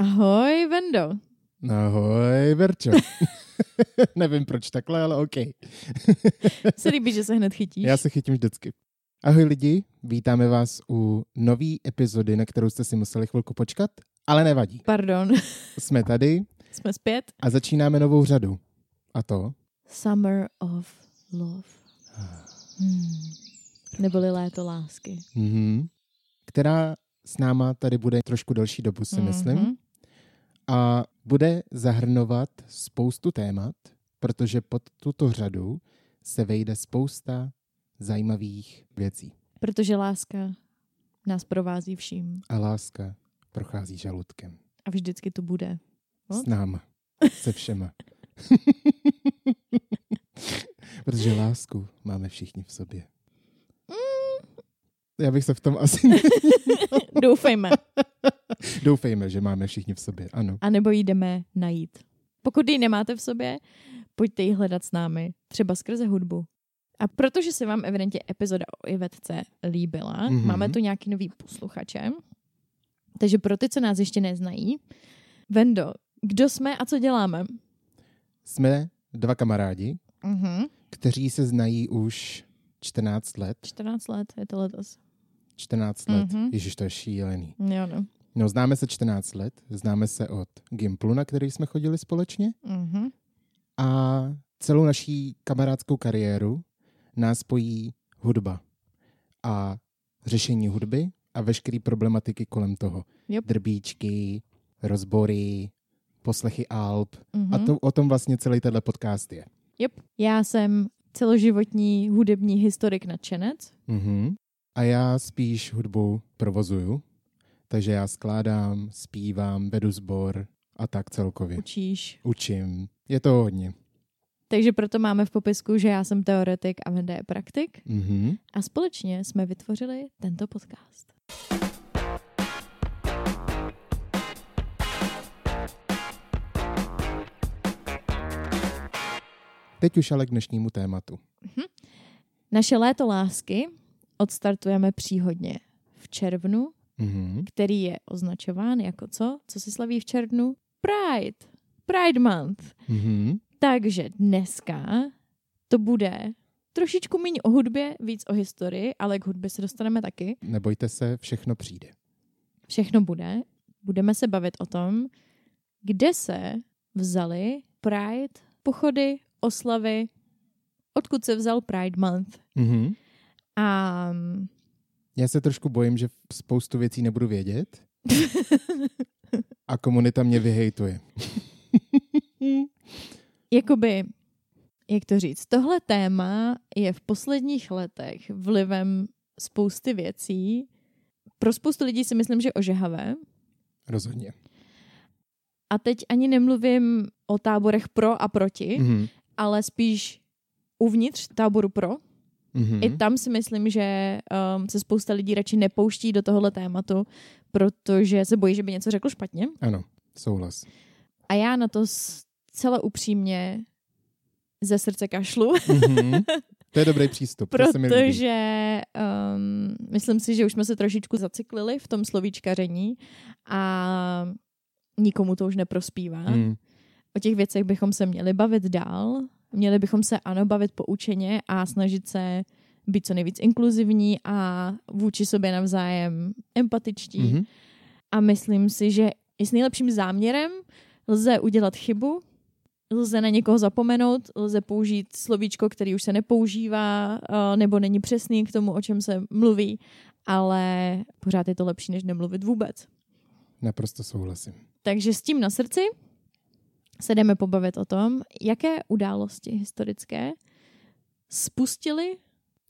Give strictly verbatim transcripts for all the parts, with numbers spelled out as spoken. Ahoj, Vendo. Ahoj, Verčo. Nevím proč takhle, ale OK. Se líbí, že se hned chytíš. Já se chytím vždycky. Ahoj lidi, vítáme vás u nové epizody, na kterou jste si museli chvilku počkat, ale nevadí. Pardon. Jsme tady. Jsme zpět. A začínáme novou řadu. A to? Summer of Love. Hmm. Neboli léto lásky. Mm-hmm. Která s náma tady bude trošku delší dobu, si mm-hmm. myslím. A bude zahrnovat spoustu témat, protože pod tuto řadu se vejde spousta zajímavých věcí. Protože láska nás provází vším. A láska prochází žaludkem. A vždycky to bude. What? S náma. Se všema. Protože lásku máme všichni v sobě. Já bych se v tom asi... Doufejme. Doufejme, že máme všichni v sobě, ano. A nebo ji jdeme najít. Pokud ji nemáte v sobě, pojďte ji hledat s námi, třeba skrze hudbu. A protože se vám evidentně epizoda o Ivetce líbila, mm-hmm. máme tu nějaký nový posluchače, takže pro ty, co nás ještě neznají, Vendo, kdo jsme a co děláme? Jsme dva kamarádi, mm-hmm. kteří se znají už čtrnáct let. čtrnáct let, je to letos. čtrnáct let, mm-hmm. ježiš, to je šílený. Jo, no. No, známe se čtrnáct let, známe se od Gimplu, na který jsme chodili společně mm-hmm. a celou naší kamarádskou kariéru nás spojí hudba a řešení hudby a veškeré problematiky kolem toho. Yep. Drbíčky, rozbory, poslechy alb mm-hmm. a to, o tom vlastně celý tenhle podcast je. Yep. Já jsem celoživotní hudební historik nadšenec. Mm-hmm. A já spíš hudbu provozuju, takže já skládám, zpívám, vedu sbor a tak celkově. Učíš. Učím. Je to hodně. Takže proto máme v popisku, že já jsem teoretik a Venda je praktik. Mm-hmm. A společně jsme vytvořili tento podcast. Teď už ale k dnešnímu tématu. Mm-hmm. Naše léto lásky odstartujeme příhodně v červnu, mm-hmm. který je označován jako co? Co se slaví v červnu? Pride. Pride month. Mm-hmm. Takže dneska to bude trošičku míň o hudbě, víc o historii, ale k hudbě se dostaneme taky. Nebojte se, všechno přijde. Všechno bude. Budeme se bavit o tom, kde se vzaly Pride, pochody, oslavy, odkud se vzal Pride month. Mm-hmm. A... Já se trošku bojím, že spoustu věcí nebudu vědět a komunita mě vyhejtuje. Jakoby, jak to říct, tohle téma je v posledních letech vlivem spousty věcí. Pro spoustu lidí si myslím, že ožehavé. Rozhodně. A teď ani nemluvím o táborech pro a proti, mm-hmm. ale spíš uvnitř táboru pro. Mm-hmm. I tam si myslím, že um, se spousta lidí radši nepouští do tohohle tématu, protože se bojí, že by něco řekl špatně. Ano, souhlas. A já na to zcela upřímně ze srdce kašlu. Mm-hmm. To je dobrý přístup. Protože um, myslím si, že už jsme se trošičku zacyklili v tom slovíčkaření a nikomu to už neprospívá. Mm. O těch věcech bychom se měli bavit dál. Měli bychom se, ano, bavit poučeně a snažit se být co nejvíc inkluzivní a vůči sobě navzájem empatičtí. Mm-hmm. A myslím si, že i s nejlepším záměrem lze udělat chybu, lze na někoho zapomenout, lze použít slovíčko, který už se nepoužívá nebo není přesný k tomu, o čem se mluví, ale pořád je to lepší, než nemluvit vůbec. Naprosto souhlasím. Takže s tím na srdci se jdeme pobavit o tom, jaké události historické spustily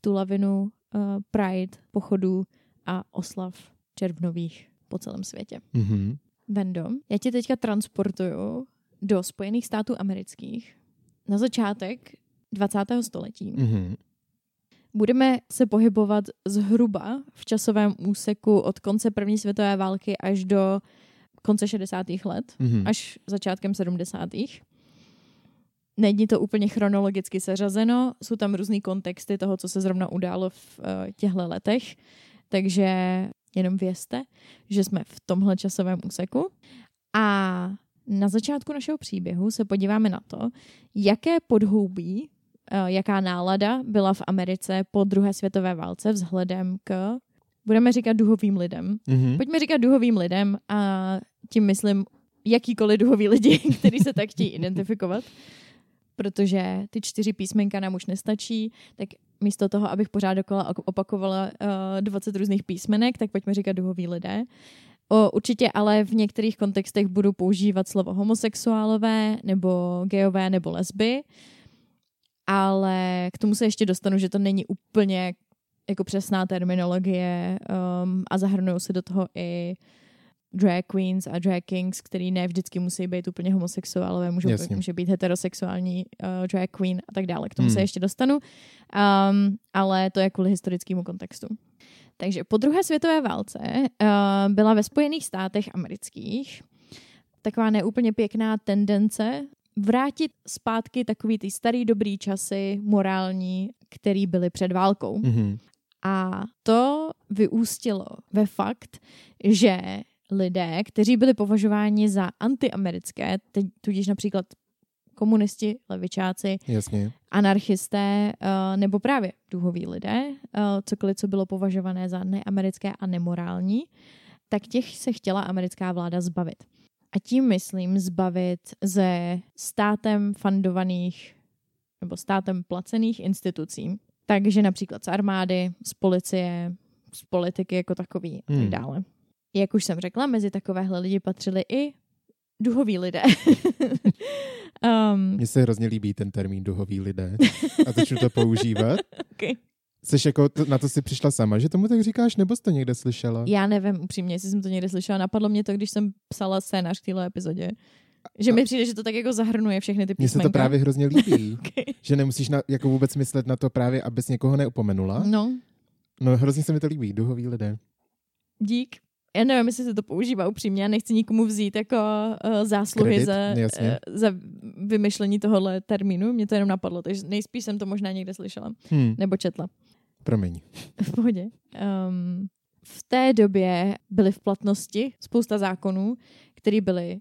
tu lavinu uh, Pride, pochodů a oslav červnových po celém světě. Mm-hmm. Vendo, já tě teďka transportuju do Spojených států amerických na začátek dvacátého století. Mm-hmm. Budeme se pohybovat zhruba v časovém úseku od konce první světové války až do konce šedesátých let, mm-hmm. až začátkem sedmdesátých Není to úplně chronologicky seřazeno, jsou tam různý kontexty toho, co se zrovna událo v uh, těchto letech, takže jenom vězte, že jsme v tomhle časovém úseku A na začátku našeho příběhu se podíváme na to, jaké podhoubí, jaká nálada byla v Americe po druhé světové válce vzhledem k, budeme říkat duhovým lidem. Mm-hmm. Pojďme říkat duhovým lidem a tím myslím jakýkoliv duhový lidi, který se tak chtějí identifikovat, protože ty čtyři písmenka nám už nestačí, tak místo toho, abych pořád dokola opakovala uh, dvacet různých písmenek, tak pojďme říkat duhoví lidé. O, určitě ale v některých kontextech budu používat slovo homosexuálové, nebo gejové, nebo lesby, ale k tomu se ještě dostanu, že to není úplně jako přesná terminologie um, a zahrnují se do toho i drag queens a drag kings, který ne vždycky musí být úplně homosexuálové, můžou, může být heterosexuální uh, drag queen a tak dále. K tomu hmm. se ještě dostanu, um, ale to je kvůli historickému kontextu. Takže po druhé světové válce uh, byla ve Spojených státech amerických taková neúplně pěkná tendence vrátit zpátky takový ty starý dobrý časy morální, který byly před válkou. Mm-hmm. A to vyústilo ve fakt, že lidé, kteří byli považováni za antiamerické, teď, tudíž například komunisti, levičáci, jasně, anarchisté nebo právě duhoví lidé, cokoliv, co bylo považované za neamerické a nemorální, tak těch se chtěla americká vláda zbavit. A tím myslím zbavit ze státem fundovaných nebo státem placených institucí. Takže například z armády, z policie, z politiky jako takový a tak dále. Jak už jsem řekla, mezi takovéhle lidi patřili i duhoví lidé. um, Mně se hrozně líbí ten termín duhoví lidé. A začnu to používat. Okay. Seš jako, to, na to jsi přišla sama, že tomu tak říkáš, nebo jsi to někde slyšela? Já nevím upřímně, jestli jsem to někde slyšela. Napadlo mě to, když jsem psala scénář k téhle epizodě. Že a... mi přijde, že to tak jako zahrnuje všechny ty písmenka. Mně se to právě hrozně líbí. Okay. Že nemusíš na, jako vůbec myslet na to právě, abys někoho neupomenula. No. No hrozně se mi to líbí, duhoví lidé. Dík. Já nevím, jestli se to používá upřímně, já nechci nikomu vzít jako uh, zásluhy Kredit, za, uh, za vymyšlení tohohle termínu. Mě to jenom napadlo, takže nejspíš jsem to možná někde slyšela hmm. nebo četla. Promiň. V pohodě. Um, v té době byly v platnosti spousta zákonů, které byly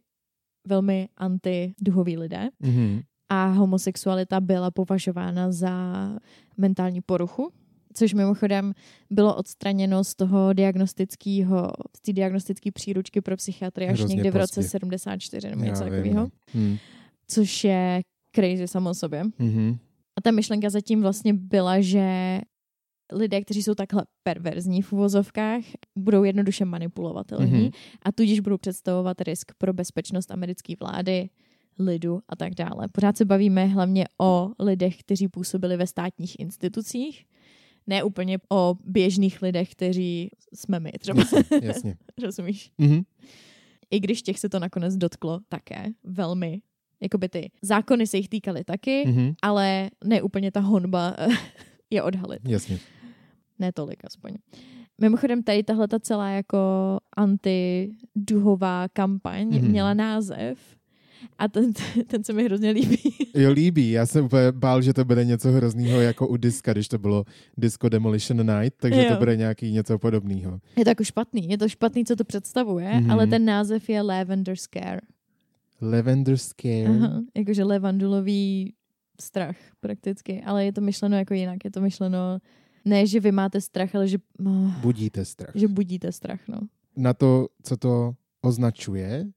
velmi antiduhoví lidé hmm. a homosexualita byla považována za mentální poruchu, což mimochodem bylo odstraněno z toho diagnostického, z té diagnostické příručky pro psychiatrii až někdy v roce sedmdesát čtyři nebo něco takového, hmm. což je crazy samo o sobě. Mm-hmm. A ta myšlenka zatím vlastně byla, že lidé, kteří jsou takhle perverzní v uvozovkách, budou jednoduše manipulovatelní mm-hmm. a tudíž budou představovat risk pro bezpečnost americké vlády, lidu a tak dále. Pořád se bavíme hlavně o lidech, kteří působili ve státních institucích, ne úplně o běžných lidech, kteří jsme my třeba. Jasně, jasně. Rozumíš? Mm-hmm. I když těch se to nakonec dotklo také velmi. Jakoby ty zákony se jich týkaly taky, mm-hmm. ale ne úplně ta honba je odhalit. Jasně. Ne tolik aspoň. Mimochodem tady tahle ta celá jako antiduhová kampaň mm-hmm. měla název a ten, ten se mi hrozně líbí. Jo, líbí. Já jsem úplně bál, že to bude něco hroznýho jako u diska, když to bylo Disco Demolition Night, takže jo. To bude nějaký něco podobného. Je to jako špatný. Je to špatný, co to představuje, mm-hmm. ale ten název je Lavender Scare. Lavender Scare. Aha, jakože levandulový strach prakticky, ale je to myšleno jako jinak. Je to myšleno, ne, že vy máte strach, ale že... Oh, budíte strach. Že budíte strach, no. Na to, co to označuje...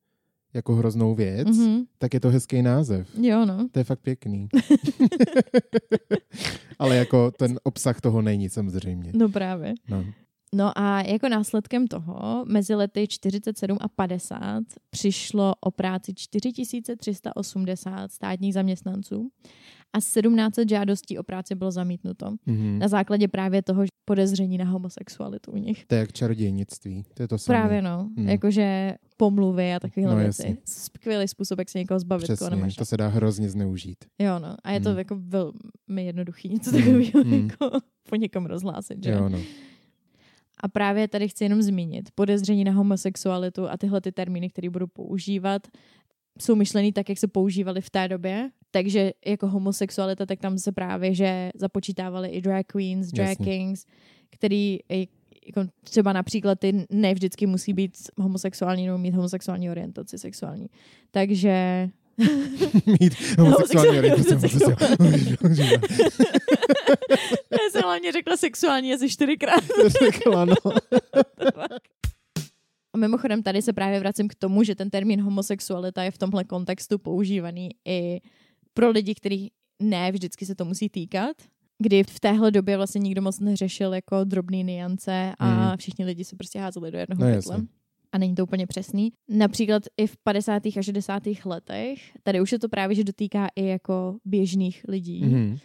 jako hroznou věc, mm-hmm. tak je to hezký název. Jo, no. To je fakt pěkný. Ale jako ten obsah toho není samozřejmě. No právě. No. no a jako následkem toho mezi lety čtyřicet sedm a padesát přišlo o práci čtyři tisíce tři sta osmdesát státních zaměstnanců a sedmnáct set žádostí o práci bylo zamítnuto. Mm-hmm. Na základě právě toho podezření na homosexualitu u nich. To je jak čarodějnictví. To je to samé. Právě no. Mm. Jakože pomluvy a takovéhle no, věci. Jasně. Skvělý způsob, jak se někoho zbavit. Přesně, to se dá hrozně zneužít. Jo no. A je to mm. jako velmi jednoduchý něco takového mm. jako po někom rozhlásit. Že? Jo no. A právě tady chci jenom zmínit. Podezření na homosexualitu a tyhle ty termíny, které budu používat, jsou myšlený tak, jak se používaly v té době. Takže jako homosexualita, tak tam se právě, že započítávali i drag queens, drag Jasně. kings, který jako třeba například ty ne vždycky musí být homosexuální nebo mít homosexuální orientaci sexuální. Takže... mít homosexuální orientaci homosexuální. Já jsem hlavně řekla sexuální asi čtyřikrát. Řekla, no. A mimochodem tady se právě vracím k tomu, že ten termín homosexualita je v tomhle kontextu používaný i pro lidi, kteří ne vždycky se to musí týkat, kdy v téhle době vlastně nikdo moc neřešil jako drobný niance a všichni lidi se prostě házeli do jednoho pytle. No, a není to úplně přesný. Například i v padesátých a šedesátých letech, tady už se to právě že dotýká i jako běžných lidí. Mm.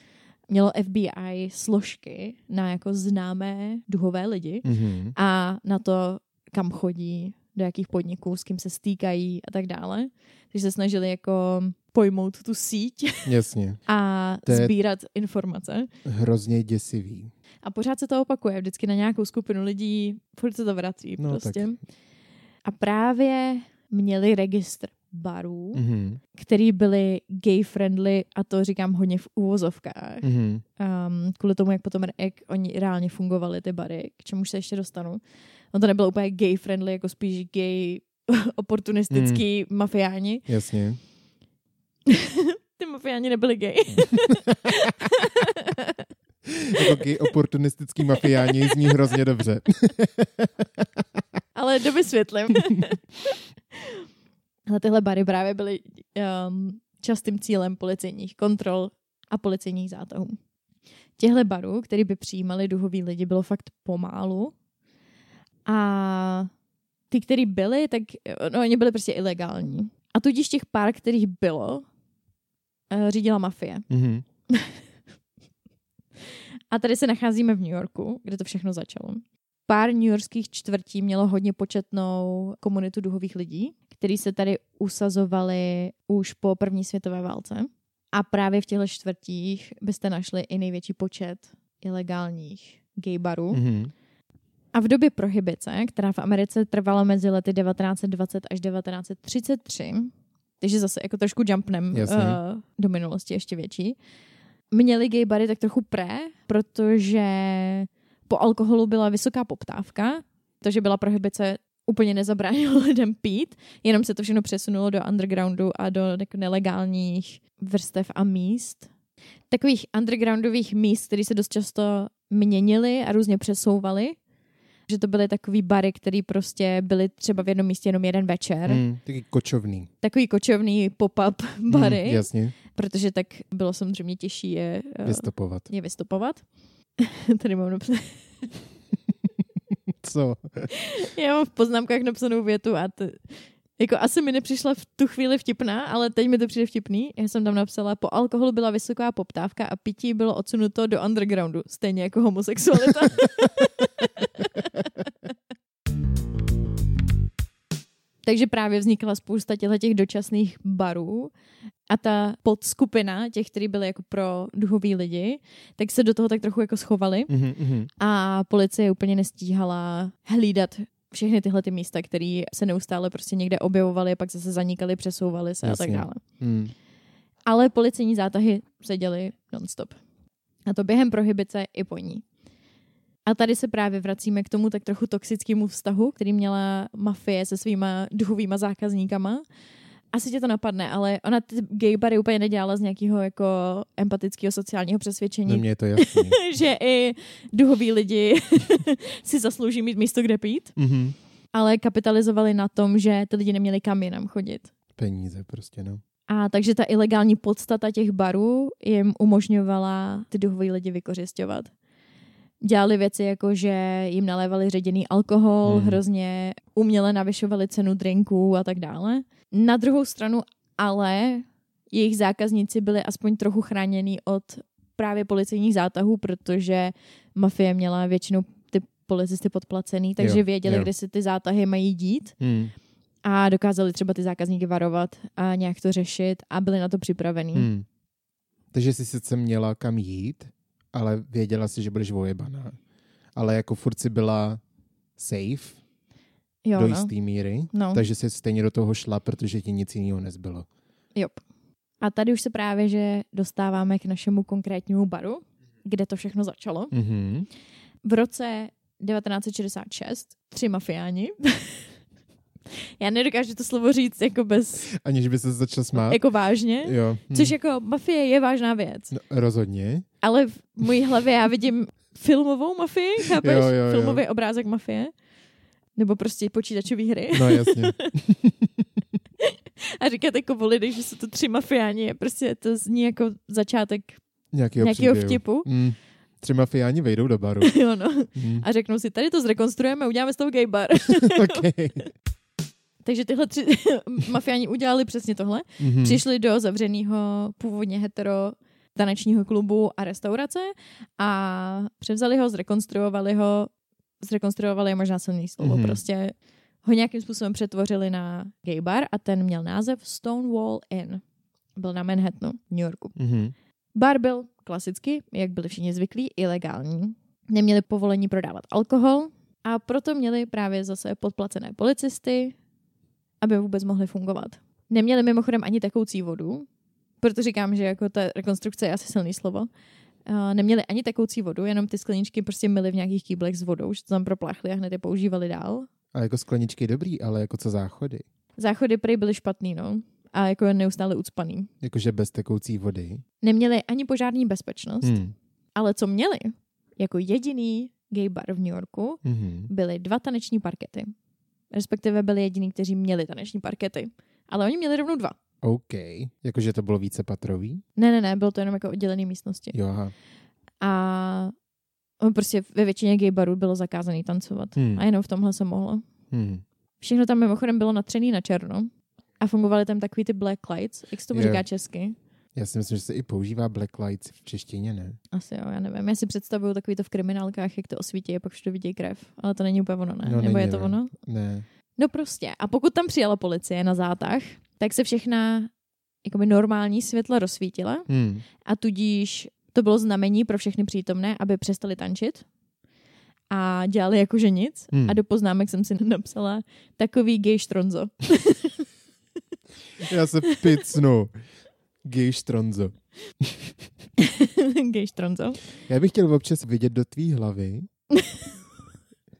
Mělo F B I složky na jako známé duhové lidi mm. a na to, kam chodí, do jakých podniků, s kým se stýkají a tak dále. Takže se snažili jako pojmout tu síť Jasně. a sbírat informace. Hrozně děsivý. A pořád se to opakuje. Vždycky na nějakou skupinu lidí furt se to vrací no, prostě. Tak. A právě měli registr barů, mm-hmm. který byly gay-friendly, a to říkám hodně v úvozovkách. Mm-hmm. Um, kvůli tomu, jak potom jak oni reálně fungovali ty bary, k čemu se ještě dostanu. On to nebylo úplně gay-friendly, jako spíš gay oportunistický mm. mafiáni. Jasně. Ty mafiáni nebyli gay. Jako gay oportunistický mafiáni zní hrozně dobře. Ale dovysvětlím. Ale tyhle bary právě byly um, častým cílem policejních kontrol a policejních zátahů. Těhle barů, který by přijímali duhoví lidi, bylo fakt pomálu. A ty, který byli, tak no, oni byli prostě ilegální. A tudíž těch pár, kterých bylo, uh, řídila mafie. Mm-hmm. A tady se nacházíme v New Yorku, kde to všechno začalo. Pár newyorských čtvrtí mělo hodně početnou komunitu duhových lidí, kteří se tady usazovali už po první světové válce. A právě v těchto čtvrtích byste našli i největší počet ilegálních gay barů. Mm-hmm. A v době prohibice, která v Americe trvala mezi lety devatenáct dvacet až devatenáct třicet tři, takže zase jako trošku jumpnem uh, do minulosti ještě větší, měli gay bary tak trochu pré, protože po alkoholu byla vysoká poptávka, to, že byla prohibice, úplně nezabránilo lidem pít, jenom se to všechno přesunulo do undergroundu a do nelegálních vrstev a míst. Takových undergroundových míst, které se dost často měnily a různě přesouvaly, že to byly takový bary, které prostě byly třeba v jednom místě jenom jeden večer. Mm, takový kočovný. Takový kočovný pop-up bary. Mm, jasně. Protože tak bylo samozřejmě těžší je vystopovat. Je vystopovat. Tady mám napsanou... Co? Já mám v poznámkách napsanou větu a t... jako asi mi nepřišla v tu chvíli vtipná, ale teď mi to přijde vtipný. Já jsem tam napsala, po alkoholu byla vysoká poptávka a pití bylo odsunuto do undergroundu. Stejně jako homosexualita. Takže právě vznikla spousta těch dočasných barů a ta podskupina těch, kteří byli jako pro duhový lidi, tak se do toho tak trochu jako schovali mm-hmm. a policie úplně nestíhala hlídat všechny tyhle ty místa, které se neustále prostě někde objevovaly a pak zase zanikaly, přesouvaly se Jasně. a tak dále. Mm. Ale policejní zátahy se děly non-stop. A to během prohibice i po ní. A tady se právě vracíme k tomu tak trochu toxickému vztahu, který měla mafie se svýma duhovýma zákazníkama. Asi tě to napadne, ale ona ty gay bary úplně nedělala z nějakého jako empatického sociálního přesvědčení. No, mně je to jasný. Že i duhoví lidi si zaslouží mít místo, kde pít. Mm-hmm. Ale kapitalizovali na tom, že ty lidi neměli kam jinam chodit. Peníze prostě, no. A takže ta ilegální podstata těch barů jim umožňovala ty duhoví lidi vykořisťovat. Dělali věci jako, že jim nalévali ředěný alkohol, hmm. hrozně uměle navyšovali cenu drinků a tak dále. Na druhou stranu ale jejich zákazníci byli aspoň trochu chráněni od právě policejních zátahů, protože mafie měla většinou ty policisty podplacený, takže jo, věděli, jo. kde se ty zátahy mají dít hmm. a dokázali třeba ty zákazníky varovat a nějak to řešit a byli na to připravení. Hmm. Takže jsi sice měla kam jít, ale věděla si, že budeš vojebaná. Ale jako furt si byla safe jo, do no. jistý míry, no. takže jsi stejně do toho šla, protože ti nic jiného nezbylo. Jo. A tady už se právě, že dostáváme k našemu konkrétnímu baru, kde to všechno začalo. Mm-hmm. V roce devatenáct set šedesát šest, tři mafiáni. Já nedokážu to slovo říct jako bez... Aniž by se začal smát. Jako vážně. Jo. Hm. Což jako mafie je vážná věc. No, rozhodně. Ale v mojí hlavě já vidím filmovou mafii, chápeš? Jo, jo, jo. Filmový obrázek mafie. Nebo prostě počítačové hry. No jasně. A říkat jako o lidech, že jsou to tři mafiáni. Prostě to zní jako začátek nějakýho, nějakýho vtipu. Mm. Tři mafiáni vejdou do baru. Jo no. Mm. A řeknou si, tady to zrekonstruujeme, uděláme z toho gay bar. Okay. Takže tyhle tři mafiáni udělali přesně tohle. Mm-hmm. Přišli do zavřeného původně hetero tanečního klubu a restaurace a převzali ho, zrekonstruovali ho, zrekonstruovali je možná silný slovo, mm-hmm. prostě ho nějakým způsobem přetvořili na gay bar a ten měl název Stonewall Inn. Byl na Manhattanu, New Yorku. Mm-hmm. Bar byl klasicky, jak byli všichni zvyklí, ilegální. Neměli povolení prodávat alkohol a proto měli právě zase podplacené policisty, aby vůbec mohli fungovat. Neměli mimochodem ani tekoucí vodu, proto říkám, že jako ta rekonstrukce je asi silný slovo. Uh, neměli ani tekoucí vodu, jenom ty skleničky prostě myli v nějakých kýblech s vodou, že to tam propláchli a hned je používali dál. A jako skleničky dobrý, ale jako co záchody? Záchody prý byly špatný, no. A jako neustále ucpaný. Jakože bez tekoucí vody? Neměli ani požární bezpečnost, hmm. ale co měli? Jako jediný gay bar v New Yorku hmm. byly dva taneční parkety. Respektive byli jediní, kteří měli taneční parkety. Ale oni měli rovnou dva. OK. Jakože to bylo více patrový? Ne, ne, ne. Bylo to jenom jako oddělené místnosti. Jo, aha. A prostě ve většině gay barů bylo zakázané tancovat. Hmm. A jenom v tomhle se mohlo. Hmm. Všechno tam mimochodem bylo natřený na černo. A fungovaly tam takový ty black lights. Jak se tomu jo. říká česky? Já si myslím, že se i používá black lights v češtině, ne? Asi jo, já nevím. Já si představuju takový to v kriminálkách, jak to osvítí a pak všude vidí krev. Ale to není úplně ono, ne? No, Nebo není, je to ono? Ne. No prostě. A pokud tam přijela policie na zátah, tak se všechna jakoby normální světla rozsvítila hmm. a tudíž to bylo znamení pro všechny přítomné, aby přestali tančit a dělali jakože nic. Hmm. A do poznámek jsem si napsala takový gay štronzo. Já se picnu. Gej štronzo. Gej štronzo. Já bych chtěl občas vidět do tvý hlavy,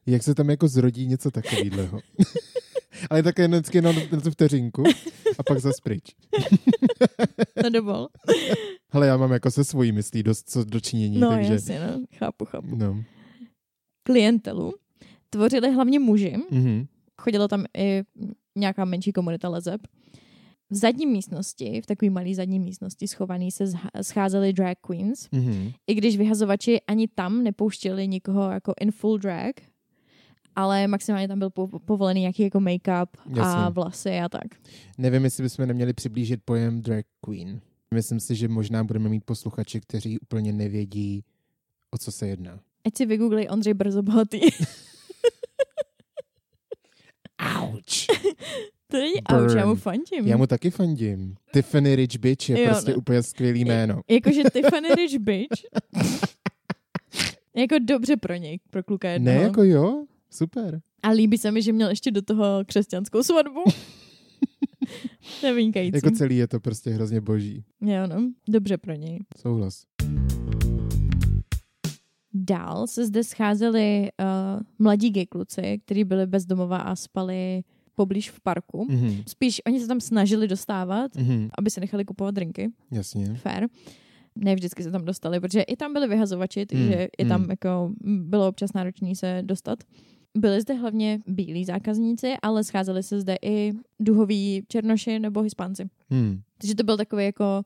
jak se tam jako zrodí něco takovýhleho. Ale také jen na, na tu vteřinku a pak zas pryč. Na dobol. Hele, já mám jako se svojí myslí dost co dočinění. No takže... jasně, no. Chápu, chápu. No. Klientelu tvořili hlavně muži. Mm-hmm. Chodila tam i nějaká menší komunita lezeb. V zadní místnosti, v takové malé zadní místnosti schovaný se scházely drag queens, mm-hmm. i když vyhazovači ani tam nepouštěli nikoho jako in full drag, ale maximálně tam byl po- povolený nějaký jako make-up a vlasy a tak. Nevím, jestli bychom neměli přiblížit pojem drag queen. Myslím si, že možná budeme mít posluchače, kteří úplně nevědí, o co se jedná. Ať si vygooglej Ondřej Brzo Bohatý. Ouch. To není auč, já mu fandím. Já mu taky fandím. Tiffany Rich Bitch je jo, prostě no. úplně skvělý jméno. Je, jakože Tiffany Rich Bitch. Jako dobře pro něj, pro kluka jednoho. Ne, jako jo, super. A líbí se mi, že měl ještě do toho křesťanskou svatbu. To je vynikající. Jako celý je to prostě hrozně boží. Jo, no, dobře pro něj. Souhlas. Dál se zde scházeli uh, mladí gay kluci, kteří byli bez domova a spali poblíž v parku. Mm-hmm. Spíš oni se tam snažili dostávat, mm-hmm. aby se nechali kupovat drinky. Jasně. Fair. Ne vždycky se tam dostali, protože i tam byli vyhazovači, takže mm. i tam mm. jako bylo občas náročné se dostat. Byli zde hlavně bílí zákazníci, ale scházeli se zde i duhoví černoši nebo Hispánci. Mm. Takže to byl takový jako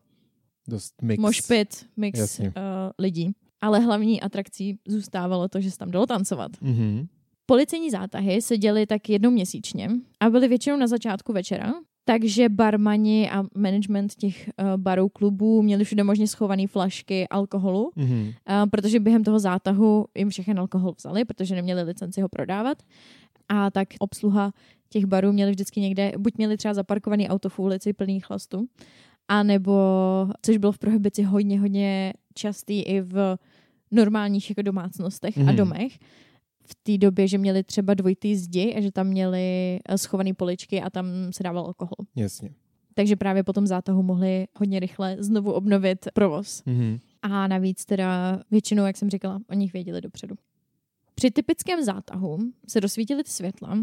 dost mix. Mošpit, mix uh, lidí. Ale hlavní atrakcí zůstávalo to, že se tam dalo tancovat. Mhm. Policejní zátahy se děly tak jednou měsíčně a byly většinou na začátku večera, takže barmani a management těch uh, barů, klubů měli všude možně schované flašky alkoholu, mm-hmm. uh, protože během toho zátahu jim všechen alkohol vzali, protože neměli licenci ho prodávat. A tak obsluha těch barů měli vždycky někde, buď měli třeba zaparkovaný auto v ulici plný chlastu, anebo, což bylo v prohibici hodně, hodně častý i v normálních jako domácnostech mm-hmm. a domech, v té době, že měli třeba dvojitý zdi a že tam měli schované poličky a tam se dával alkohol. Jasně. Takže právě po tom zátahu mohli hodně rychle znovu obnovit provoz. Mm-hmm. A navíc teda většinou, jak jsem říkala, o nich věděli dopředu. Při typickém zátahu se rozsvítily ty světla,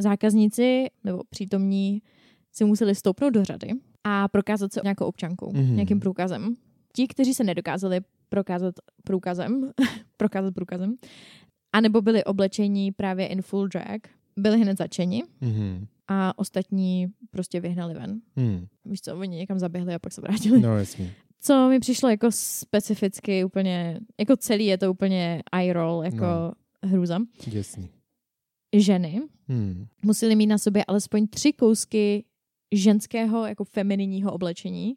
zákazníci nebo přítomní si museli stoupnout do řady a prokázat se nějakou občankou, mm-hmm. nějakým průkazem. Ti, kteří se nedokázali prokázat průkazem, prokázat průkazem, anebo byli oblečení právě in full drag, byli hned začeni mm-hmm. a ostatní prostě vyhnali ven. Mm. Víš co, oni někam zaběhli a pak se vrátili. No, jasně. Co mi přišlo jako specificky úplně, jako celý je to úplně eye roll, jako no. hrůza. Jasně. Ženy hmm. musely mít na sobě alespoň tři kousky ženského, jako femininního oblečení.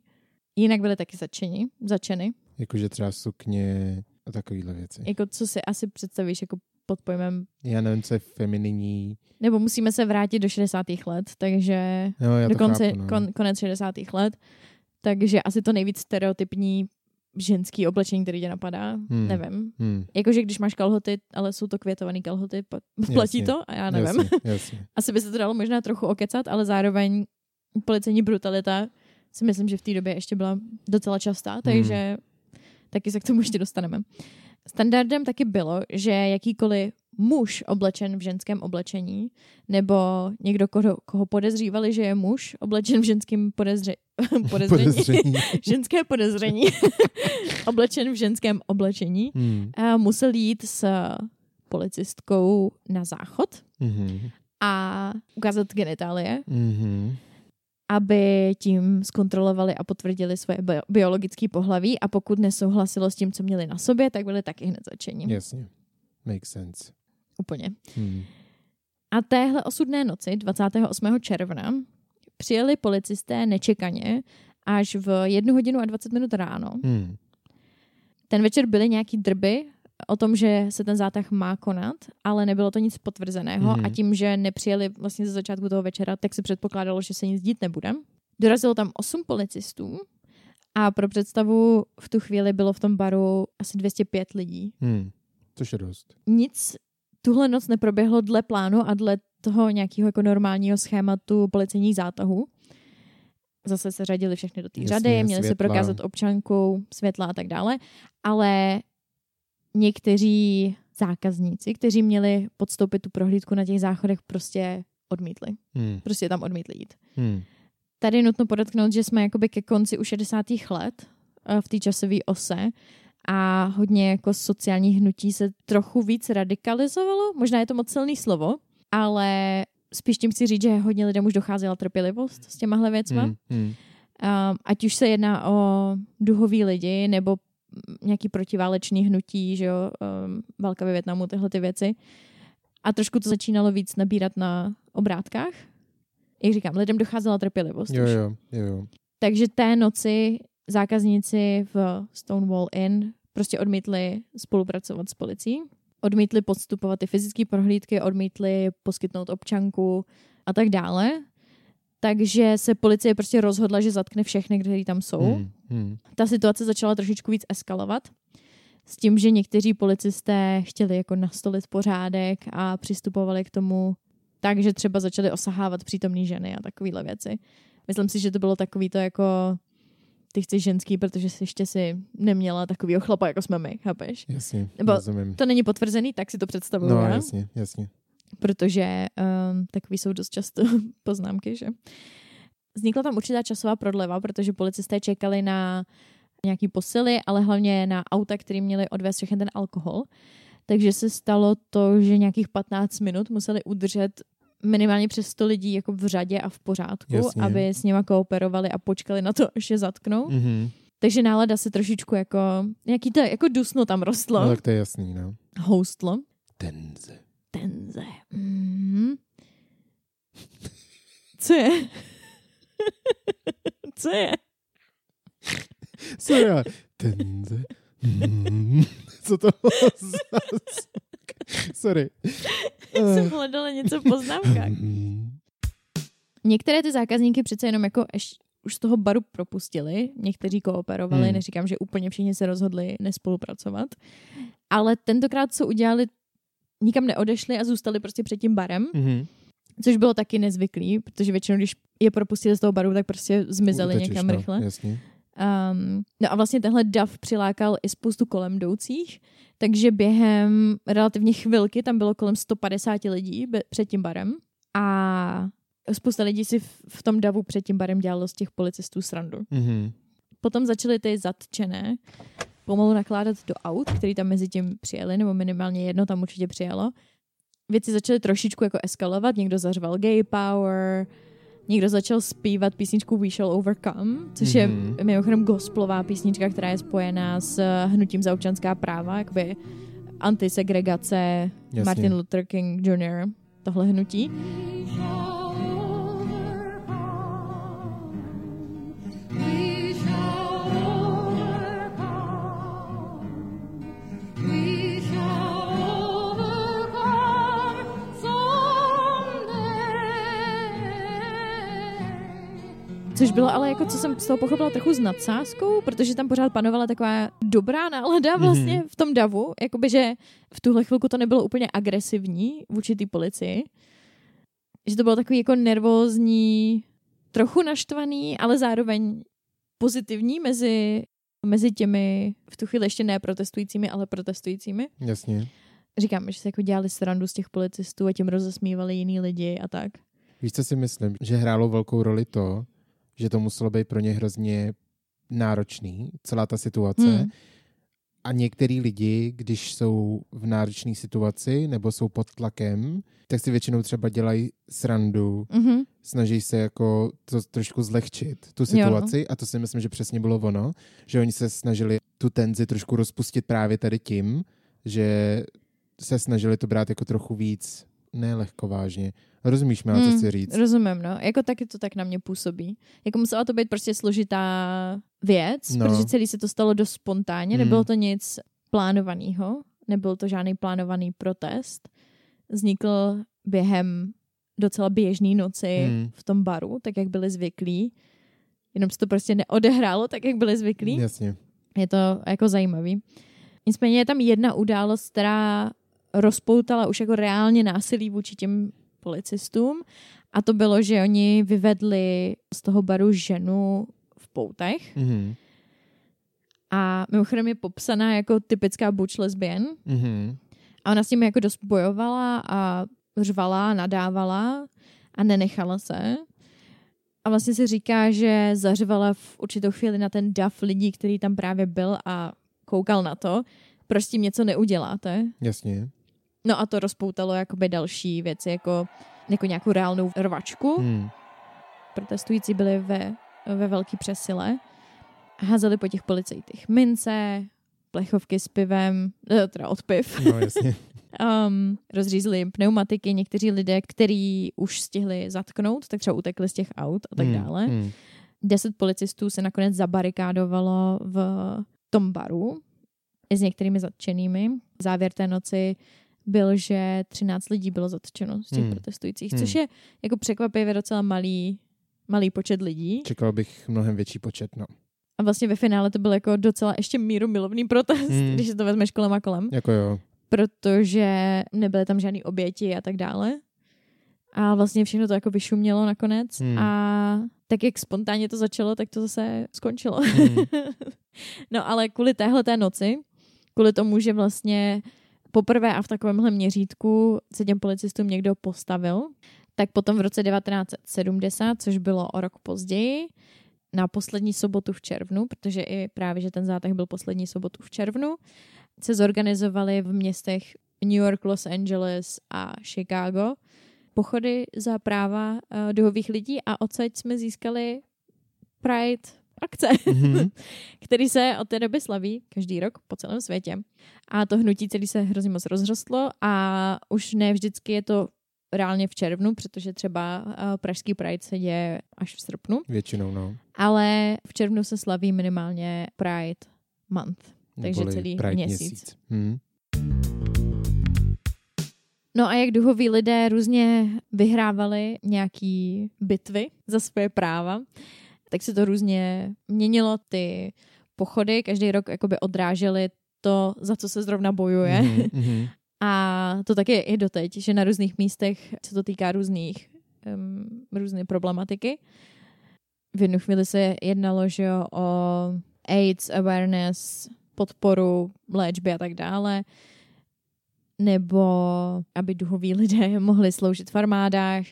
Jinak byly taky začeni, začeny. Jakože třeba sukně a takovýhle věci. Jako co si asi představíš jako pod pojmem... Já nevím, co je femininní. Nebo musíme se vrátit do šedesátých let, takže... No, já to dokonce chápu, no. kon, konec šedesátých let. Takže asi to nejvíc stereotypní ženský oblečení, který tě napadá, hmm. nevím. Hmm. Jakože když máš kalhoty, ale jsou to květované kalhoty, platí jasně. to? A já nevím. Jasně, jasně. Asi by se to dalo možná trochu okecat, ale zároveň policejní brutalita si myslím, že v té době ještě byla docela častá, takže hmm. taky se k tomu ještě dostaneme. Standardem taky bylo, že jakýkoliv muž oblečen v ženském oblečení nebo někdo, koho, koho podezřívali, že je muž oblečen v ženském podezře... podezření. podezření. Ženské podezření. oblečen v ženském oblečení. Hmm. A musel jít s policistkou na záchod hmm. a ukázat genitálie, hmm. aby tím zkontrolovali a potvrdili svoje bio- biologické pohlaví a pokud nesouhlasilo s tím, co měli na sobě, tak byli taky hned začeni. Jasně. Make sense. Úplně. Hmm. A téhle osudné noci dvacátého osmého června přijeli policisté nečekaně až v jednu hodinu a dvacet minut ráno. Hmm. Ten večer byly nějaký drby o tom, že se ten zátah má konat, ale nebylo to nic potvrzeného hmm. a tím, že nepřijeli vlastně ze začátku toho večera, tak se předpokládalo, že se nic dít nebude. Dorazilo tam osm policistů a pro představu v tu chvíli bylo v tom baru asi dvě stě pět lidí. Hmm. Což je dost. Nic tuhle noc neproběhlo dle plánu a dle toho nějakého jako normálního schématu policejních zátahů. Zase se řadili všechny do té řady, měli se prokázat občankou, světla a tak dále, ale někteří zákazníci, kteří měli podstoupit tu prohlídku na těch záchodech, prostě odmítli. Hmm. Prostě tam odmítli jít. Hmm. Tady nutno podotknout, že jsme jakoby ke konci už šedesátých let v té časové ose a hodně jako sociální hnutí se trochu víc radikalizovalo. Možná je to moc silný slovo, ale spíš tím chci říct, že hodně lidem už docházela trpělivost s těmahle věcma. Mm, mm. Um, ať už se jedná o duhový lidi nebo nějaký protiválečný hnutí, že jo, um, válka ve Vietnamu, tyhle ty věci. A trošku to začínalo víc nabírat na obrátkách. Jak říkám, lidem docházela trpělivost. Jo, jo, jo. Takže té noci zákazníci v Stonewall Inn prostě odmítli spolupracovat s policií, odmítli podstupovat ty fyzické prohlídky, odmítli poskytnout občanku a tak dále. Takže se policie prostě rozhodla, že zatkne všechny, kteří tam jsou. Hmm, hmm. Ta situace začala trošičku víc eskalovat s tím, že někteří policisté chtěli jako nastolit pořádek a přistupovali k tomu tak, že třeba začali osahávat přítomné ženy a takovéhle věci. Myslím si, že to bylo takový to jako... Ty jsi ženský, protože jsi ještě si neměla takovýho chlapa, jako jsme my, chápeš? Jasně, nebo rozumím. To není potvrzený, tak si to představuju. No, ne? jasně, jasně. Protože um, takový jsou dost často poznámky, že? Vznikla tam určitá časová prodleva, protože policisté čekali na nějaký posily, ale hlavně na auta, který měli odvést všechny ten alkohol. Takže se stalo to, že nějakých patnáct minut museli udržet minimálně přes sto lidí jako v řadě a v pořádku, jasně. aby s nima kooperovali a počkali na to, až je zatknou. Mm-hmm. Takže nálada se trošičku jako, nějaký to jako dusno tam rostlo. No tak to je jasný, no. Houstlo. Tenze. Tenze. Mm-hmm. Co je? Co je? Co je? Tenze. Mm-hmm. Co to bylo zase? Sorry. Jsem hledala něco v poznámkách. Některé ty zákazníky přece jenom jako až už z toho baru propustili, někteří kooperovali, hmm. neříkám, že úplně všichni se rozhodli nespolupracovat, ale tentokrát co udělali, nikam neodešli a zůstali prostě před tím barem, hmm. což bylo taky nezvyklý, protože většinou, když je propustili z toho baru, tak prostě zmizeli Utečeš, někam rychle. No, jasně. Um, no a vlastně tenhle dav přilákal i spoustu kolem jdoucích, takže během relativně chvilky tam bylo kolem sto padesát lidí be- před tím barem a spousta lidí si v, v tom davu před tím barem dělalo z těch policistů srandu. Mm-hmm. Potom začaly ty zatčené pomalu nakládat do aut, který tam mezi tím přijeli, nebo minimálně jedno tam určitě přijelo. Věci začaly trošičku jako eskalovat, někdo zařval gay power, někdo začal zpívat písničku We Shall Overcome, což mm-hmm. je mimochodem gospelová písnička, která je spojená s hnutím za občanská práva, jakoby antisegregace. Jasně. Martin Luther King junior, tohle hnutí. Což bylo ale, jako co jsem z toho pochopila, trochu s nadsázkou, protože tam pořád panovala taková dobrá nálada vlastně v tom davu. Jakoby, že v tuhle chvilku to nebylo úplně agresivní vůči té policii. Že to bylo takový jako nervózní, trochu naštvaný, ale zároveň pozitivní mezi, mezi těmi v tu chvíli ještě ne protestujícími, ale protestujícími. Jasně. Říkám, že se jako dělali srandu z těch policistů a tím rozesmívali jiný lidi a tak. Víš, co si myslím? Že hrálo velkou roli to, že to muselo být pro ně hrozně náročný, celá ta situace. Hmm. A některý lidi, když jsou v náročné situaci nebo jsou pod tlakem, tak si většinou třeba dělají srandu, mm-hmm. snaží se jako to trošku zlehčit, tu situaci. Jo. A to si myslím, že přesně bylo ono, že oni se snažili tu tenzi trošku rozpustit právě tady tím, že se snažili to brát jako trochu víc, ne lehkovážně. Rozumíš mi, hmm, co chci říct? Rozumím, no. Jako taky to tak na mě působí. Jako musela to být prostě složitá věc, no. Protože celý se to stalo dost spontánně, hmm. nebylo to nic plánovaného, nebyl to žádný plánovaný protest. Vznikl během docela běžné noci hmm. v tom baru, tak jak byli zvyklí. Jenom se to prostě neodehrálo tak, jak byli zvyklí. Jasně. Je to jako zajímavý. Nicméně je tam jedna událost, která rozpoutala už jako reálně násilí vůči těm policistům a to bylo, že oni vyvedli z toho baru ženu v poutech mm-hmm. a mimochodem je popsaná jako typická butch lesbian mm-hmm. a ona s tím jako dost bojovala a řvala, nadávala a nenechala se a vlastně se říká, že zařvala v určitou chvíli na ten dav lidí, který tam právě byl a koukal na to, proč s tím něco neuděláte. Jasně. No a to rozpoutalo jakoby další věci, jako, jako nějakou reálnou rvačku. Hmm. Protestující byli ve, ve velký přesile. Házeli po těch policejtech mince, plechovky s pivem, teda odpiv. No, jasně. um, rozřízli pneumatiky, někteří lidé, kteří už stihli zatknout, tak třeba utekli z těch aut a tak hmm. dále. Hmm. Deset policistů se nakonec zabarikádovalo v tom baru i s některými zatčenými. Závěr té noci byl, že třináct lidí bylo zatčeno z těch hmm. protestujících, což je jako překvapivě docela malý, malý počet lidí. Čekal bych mnohem větší počet, no. A vlastně ve finále to byl jako docela ještě mírumilovný protest, hmm. když se to vezmeš kolem a kolem. Jako jo. Protože nebyly tam žádný oběti a tak dále. A vlastně všechno to jako vyšumělo nakonec hmm. a tak, jak spontánně to začalo, tak to zase skončilo. Hmm. No ale kvůli téhleté noci, kvůli tomu, že vlastně poprvé a v takovémhle měřítku se těm policistům někdo postavil, tak potom v roce devatenáct set sedmdesát, což bylo o rok později, na poslední sobotu v červnu, protože i právě, že ten zátah byl poslední sobotu v červnu, se zorganizovali v městech New York, Los Angeles a Chicago pochody za práva uh, duhových lidí a odsaď jsme získali Pride akce, mm-hmm. který se od té doby slaví každý rok po celém světě. A to hnutí celý se hrozně moc rozrostlo a už ne vždycky je to reálně v červnu, protože třeba pražský Pride se děje až v srpnu. Většinou, no. Ale v červnu se slaví minimálně Pride month, takže neboli celý Pride měsíc. měsíc. Hmm. No a jak duhoví lidé různě vyhrávali nějaký bitvy za svoje práva, tak se to různě měnilo, ty pochody, každý rok jakoby odrážely to, za co se zrovna bojuje. Mm-hmm. A to taky je i doteď, že na různých místech se to týká různých um, různé problematiky. V jednu chvíli se jednalo, že jo, o AIDS awareness, podporu léčby a tak dále, nebo aby duhoví lidé mohli sloužit v armádách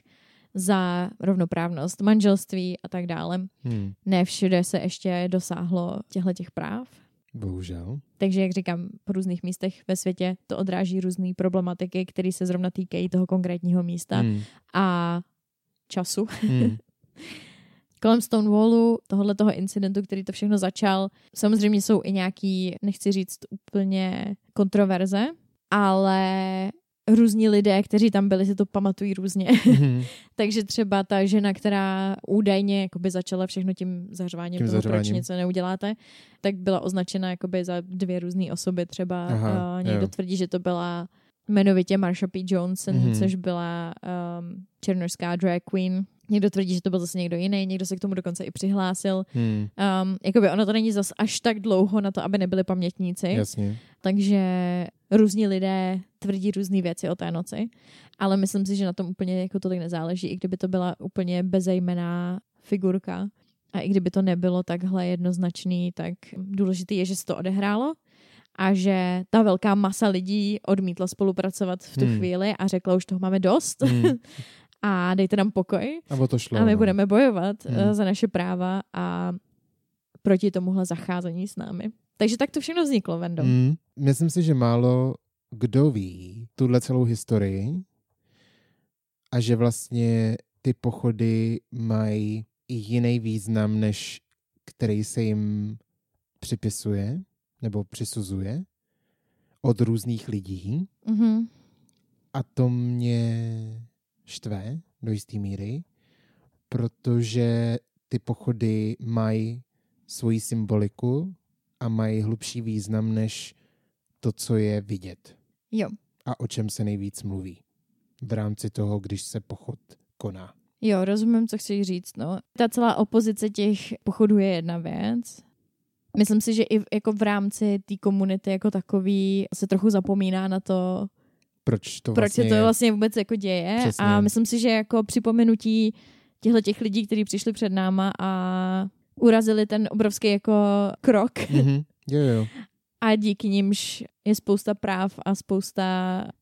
za rovnoprávnost manželství a tak dále. Hmm. Ne všude se ještě dosáhlo těchto práv. Bohužel. Takže, jak říkám, po různých místech ve světě to odráží různé problematiky, které se zrovna týkají toho konkrétního místa hmm. a času. Hmm. Kolem Stonewallu, tohohletoho incidentu, který to všechno začal, samozřejmě jsou i nějaký, nechci říct úplně kontroverze, ale různí lidé, kteří tam byli, si to pamatují různě. Mm-hmm. Takže třeba ta žena, která údajně jakoby začala všechno tím zahřváním, tím toho, proč něco neuděláte, tak byla označena jakoby za dvě různé osoby. Třeba Aha, uh, někdo jo. tvrdí, že to byla jmenovitě Marsha P. Johnson, mm-hmm. což byla um, černošská drag queen. Někdo tvrdí, že to byl zase někdo jiný, někdo se k tomu dokonce i přihlásil. Hmm. Um, jakoby ono to není zase až tak dlouho na to, aby nebyli pamětníci. Jasně. Takže různí lidé tvrdí různé věci o té noci, ale myslím si, že na tom úplně jako tolik nezáleží, i kdyby to byla úplně bezejmenná figurka a i kdyby to nebylo takhle jednoznačný, tak důležitý je, že se to odehrálo a že ta velká masa lidí odmítla spolupracovat v tu hmm. chvíli a řekla, už toho máme dost. Hmm. A dejte nám pokoj a, to šlo, a my no. budeme bojovat hmm. za naše práva a proti tomuhle zacházení s námi. Takže tak to všechno vzniklo, Vendo. Hmm. Myslím si, že málo kdo ví tuhle celou historii a že vlastně ty pochody mají i jiný význam, než který se jim připisuje nebo přisuzuje od různých lidí. Hmm. A to mě štve do jistý míry, protože ty pochody mají svoji symboliku a mají hlubší význam než to, co je vidět. Jo. A o čem se nejvíc mluví v rámci toho, když se pochod koná. Jo, rozumím, co chci říct. No. Ta celá opozice těch pochodů je jedna věc. Myslím si, že i jako v rámci té komunity jako takový se trochu zapomíná na to, proč to vlastně, proč se to vlastně vůbec jako děje. Přesně. A myslím si, že jako připomenutí těchto těch lidí, kteří přišli před náma a urazili ten obrovský jako krok. Mm-hmm. Jo, jo. A díky nimž je spousta práv a spousta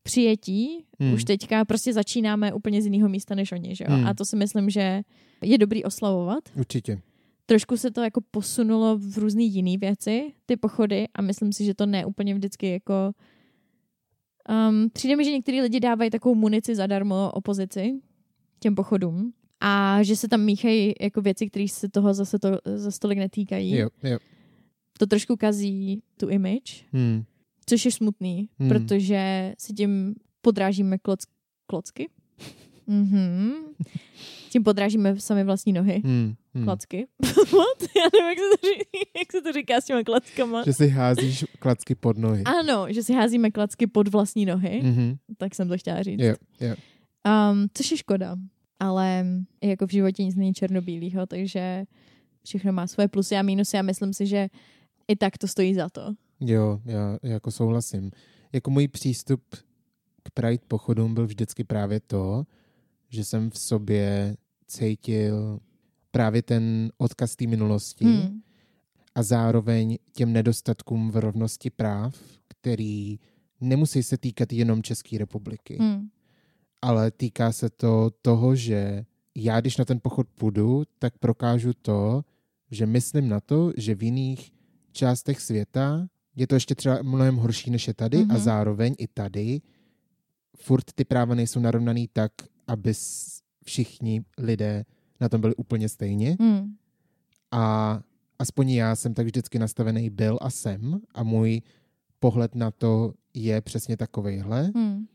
přijetí. Mm. Už teďka prostě začínáme úplně z jiného místa než oni. Že jo? Mm. A to si myslím, že je dobrý oslavovat. Určitě. Trošku se to jako posunulo v různé jiné věci, ty pochody, a myslím si, že to ne úplně vždycky jako Um, přijde mi, že některý lidi dávají takovou munici zadarmo opozici těm pochodům a že se tam míchají jako věci, které se toho zase to, zase tolik netýkají. Jo, jo. To trošku kazí tu image, hmm. což je smutný, hmm. protože si tím podrážíme kloc- klocky. Mm-hmm. Tím podrážíme sami vlastní nohy. Hmm, hmm. Klacky. Já nevím, jak se, to říká, jak se to říká s těma klackama. Že si házíš klacky pod nohy. Ano, že si házíme klacky pod vlastní nohy. Mm-hmm. Tak jsem to chtěla říct. Yeah, yeah. Um, což je škoda. Ale jako v životě nic není černobílýho, takže všechno má svoje plusy a mínusy a myslím si, že i tak to stojí za to. Jo, já jako souhlasím. Jako můj přístup k Pride pochodům byl vždycky právě to, že jsem v sobě cítil právě ten odkaz té minulosti hmm. a zároveň těm nedostatkům v rovnosti práv, který nemusí se týkat jenom České republiky. Hmm. Ale týká se to toho, že já, když na ten pochod půjdu, tak prokážu to, že myslím na to, že v jiných částech světa je to ještě třeba mnohem horší, než je tady hmm. a zároveň i tady furt ty práva nejsou narovnaný tak, aby všichni lidé na tom byli úplně stejně. Mm. A aspoň já jsem tak vždycky nastavený byl a jsem. A můj pohled na to je přesně takovejhle. Mm.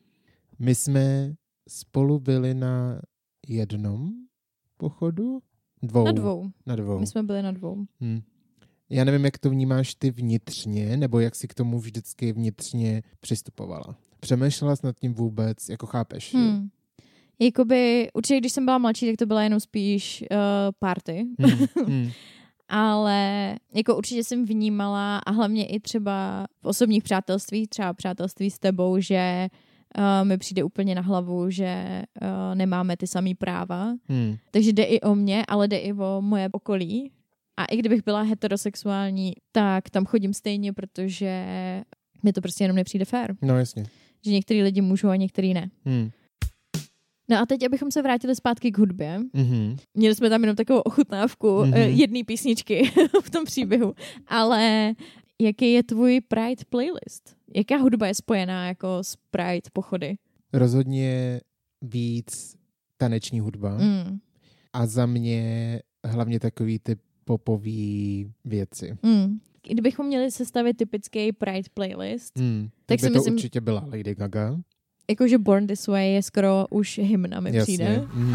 My jsme spolu byli na jednom pochodu? Dvou. Na dvou. Na dvou. My jsme byli na dvou. Hm. Já nevím, jak to vnímáš ty vnitřně, nebo jak jsi k tomu vždycky vnitřně přistupovala. Přemýšlela jsi nad tím vůbec, jako chápeš? Mm. Jakoby, určitě když jsem byla mladší, tak to byla jenom spíš uh, party. Mm, mm. Ale jako určitě jsem vnímala a hlavně i třeba v osobních přátelství, třeba přátelství s tebou, že Uh, mi přijde úplně na hlavu, že uh, nemáme ty samý práva. Hmm. Takže jde i o mě, ale jde i o moje okolí. A i kdybych byla heterosexuální, tak tam chodím stejně, protože mi to prostě jenom nepřijde fér. No jasně. Že některý lidi můžou a některý ne. Hmm. No a teď, abychom se vrátili zpátky k hudbě. Mm-hmm. Měli jsme tam jenom takovou ochutnávku mm-hmm. jedné písničky v tom příběhu. Ale jaký je tvůj Pride playlist? Jaká hudba je spojená jako s Pride pochody? Rozhodně víc taneční hudba. Mm. A za mě hlavně takový ty popový věci. Mm. Kdybychom měli sestavit typický Pride playlist, mm. tak, tak by si to myslím... určitě byla Lady Gaga. Jakože Born This Way je skoro už hymna, mi přijde. Jasně. Mm.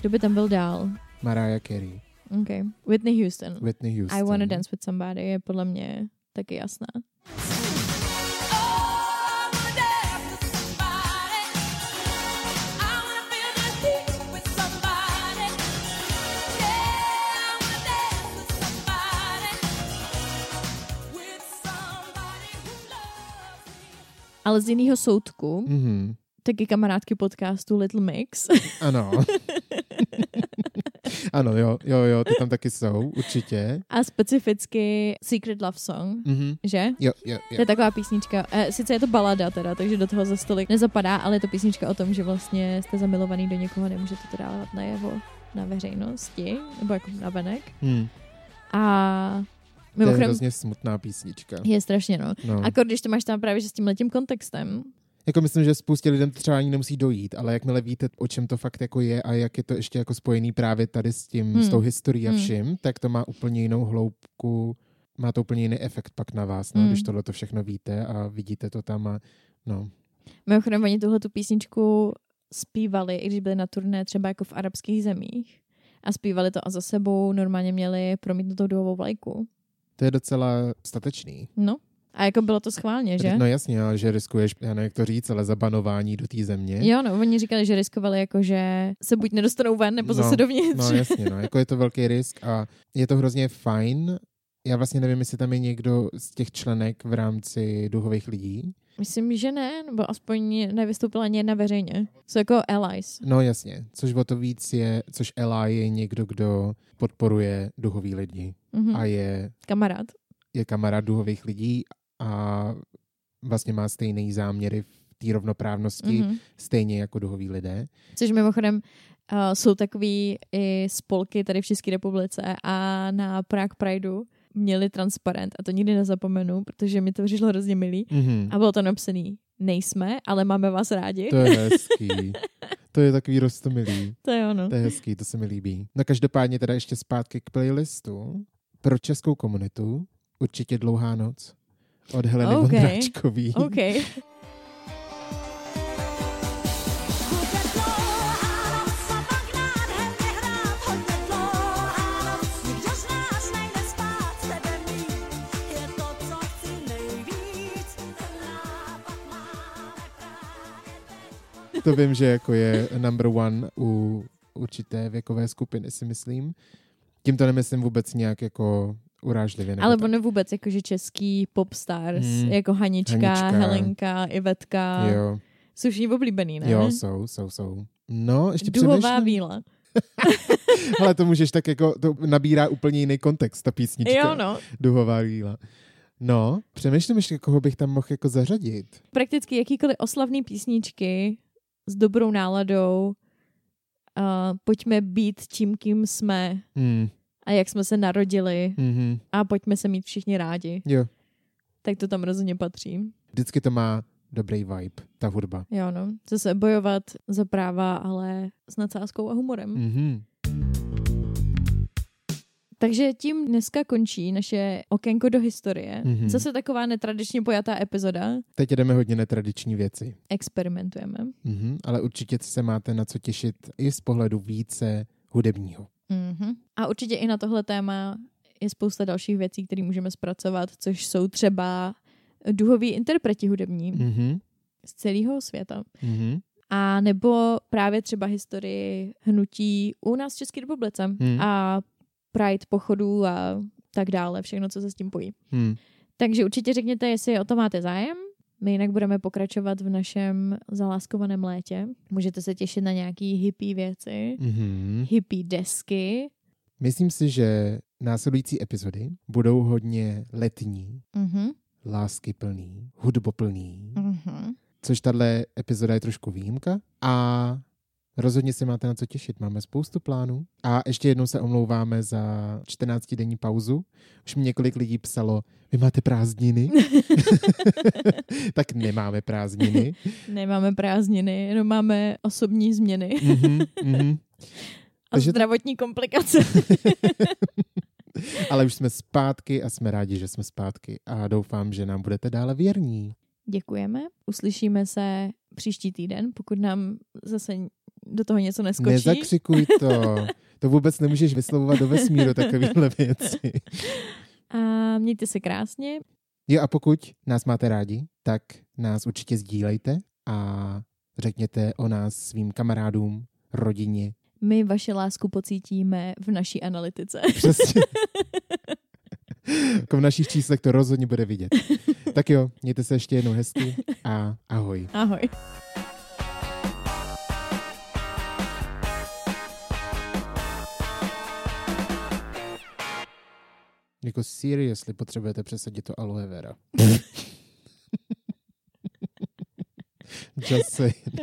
Kdo by tam byl dál? Mariah Carey. Okay. Whitney Houston. Whitney Houston. I Wanna Dance With Somebody je podle mě taky jasná. Ale z jiného soudku, mm-hmm. taky kamarádky podcastu Little Mix. Ano. Ano, jo, jo, jo, ty tam taky jsou, určitě. A specificky Secret Love Song, mm-hmm. že? Jo, jo, jo. To je taková písnička, eh, sice je to balada teda, takže do toho zas tolik nezapadá, ale je to písnička o tom, že vlastně jste zamilovaný do někoho, nemůžete to dávat najevo na veřejnosti, nebo jako na venek. Hmm. A... Mimochodem, to je hrozně smutná písnička. Je strašně, no. no. Akor, když to máš tam právě že s tímhletím kontextem. Jako myslím, že spoustě lidem třeba ani nemusí dojít, ale jakmile víte, o čem to fakt jako je a jak je to ještě jako spojený právě tady s tím, hmm. s tou historií a vším, hmm. tak to má úplně jinou hloubku, má to úplně jiný efekt pak na vás, no, hmm. když tohle to všechno víte a vidíte to tam a no. Mimochodem, oni tuhle tu písničku zpívali, i když byli na turné třeba jako v arabských zemích a zpívali to a za sebou normálně měli promítnutou duhovou vlajku. To je docela statečný. No, a jako bylo to schválně, že? No jasně, ale že riskuješ, já nevím, jak to říct, ale zabanování do té země. Jo, no, oni říkali, že riskovali jako, že se buď nedostanou ven, nebo no, zase dovnitř. No jasně, no, jako je to velký risk a je to hrozně fajn. Já vlastně nevím, jestli tam je někdo z těch členek v rámci duhových lidí. Myslím, že ne, nebo aspoň nevystoupila ani jedna veřejně. Jsou jako allies. No jasně, což o to víc je, což ally je někdo, kdo podporuje duhový lidi. Mm-hmm. A je... Kamarád. Je kamarád duhových lidí a vlastně má stejné záměry v té rovnoprávnosti, mm-hmm. stejně jako duhoví lidé. Což mimochodem... Uh, jsou takový i spolky tady v České republice a na Prague Prideu měli transparent a to nikdy nezapomenu, protože mi to přišlo hrozně milý mm-hmm. a bylo to napsaný nejsme, ale máme vás rádi. To je hezký. To je takový roztomilý. To je ono. To je hezký, to se mi líbí. No každopádně teda ještě zpátky k playlistu. Pro českou komunitu určitě Dlouhá noc od Heleny okay. Vondráčkový. Okay. To vím, že jako je number one u určité věkové skupiny, si myslím. Tím to nemyslím vůbec nějak jako urážlivě. Ale ono tak. Vůbec jakože český popstars, hmm. jako Hanička, Hanička, Helenka, Ivetka. Jo. Jsou všichni oblíbený, ne? Jo, jsou, jsou, jsou. No, ještě Duhová přemýšlím. Víla. Ale to můžeš tak jako, to nabírá úplně jiný kontext, ta písnička. Jo, no. Duhová víla. No, přemýšlím ještě, koho bych tam mohl jako zařadit. Prakticky jakýkoliv oslavný písničky s dobrou náladou, uh, pojďme být tím, kým jsme mm. a jak jsme se narodili mm-hmm. a pojďme se mít všichni rádi. Jo. Tak to tam rozhodně patří. Vždycky to má dobrý vibe, ta hudba. Jo, no. Zase bojovat za práva, ale s nadsázkou a humorem. Mm-hmm. Takže tím dneska končí naše okénko do historie. Mm-hmm. Zase taková netradičně pojatá epizoda. Teď jdeme hodně netradiční věci. Experimentujeme. Mm-hmm, ale určitě se máte na co těšit i z pohledu více hudebního. Mm-hmm. A určitě i na tohle téma je spousta dalších věcí, které můžeme zpracovat, což jsou třeba duhoví interpreti hudební mm-hmm. z celého světa. Mm-hmm. A nebo právě třeba historii hnutí u nás v České republice hmm. a Pride pochodů a tak dále, všechno, co se s tím pojí. Hmm. Takže určitě řekněte, jestli o to máte zájem. My jinak budeme pokračovat v našem zaláskovaném létě. Můžete se těšit na nějaký hippie věci, mm-hmm. hippie desky. Myslím si, že následující epizody budou hodně letní, mm-hmm. láskyplný, hudboplný, mm-hmm. což tato epizoda je trošku výjimka. A rozhodně se máte na co těšit. Máme spoustu plánů. A ještě jednou se omlouváme za čtrnáctidenní pauzu. Už mi několik lidí psalo, vy máte prázdniny? Tak nemáme prázdniny. Nemáme prázdniny, jenom máme osobní změny. mm-hmm, mm-hmm. A takže... zdravotní komplikace. Ale už jsme zpátky a jsme rádi, že jsme zpátky. A doufám, že nám budete dále věrní. Děkujeme. Uslyšíme se příští týden, pokud nám zase do toho něco neskočí. Nezakřikuj to. To vůbec nemůžeš vyslovovat do vesmíru takovéhle věci. A mějte se krásně. Jo, a pokud nás máte rádi, tak nás určitě sdílejte a řekněte o nás svým kamarádům, rodině. My vaši lásku pocítíme v naší analytice. Přesně. Jako v našich číslech to rozhodně bude vidět. Tak jo, mějte se ještě jednou hezky a ahoj. Ahoj. Jako seriously, potřebujete přesadit to aloe vera. Just saying.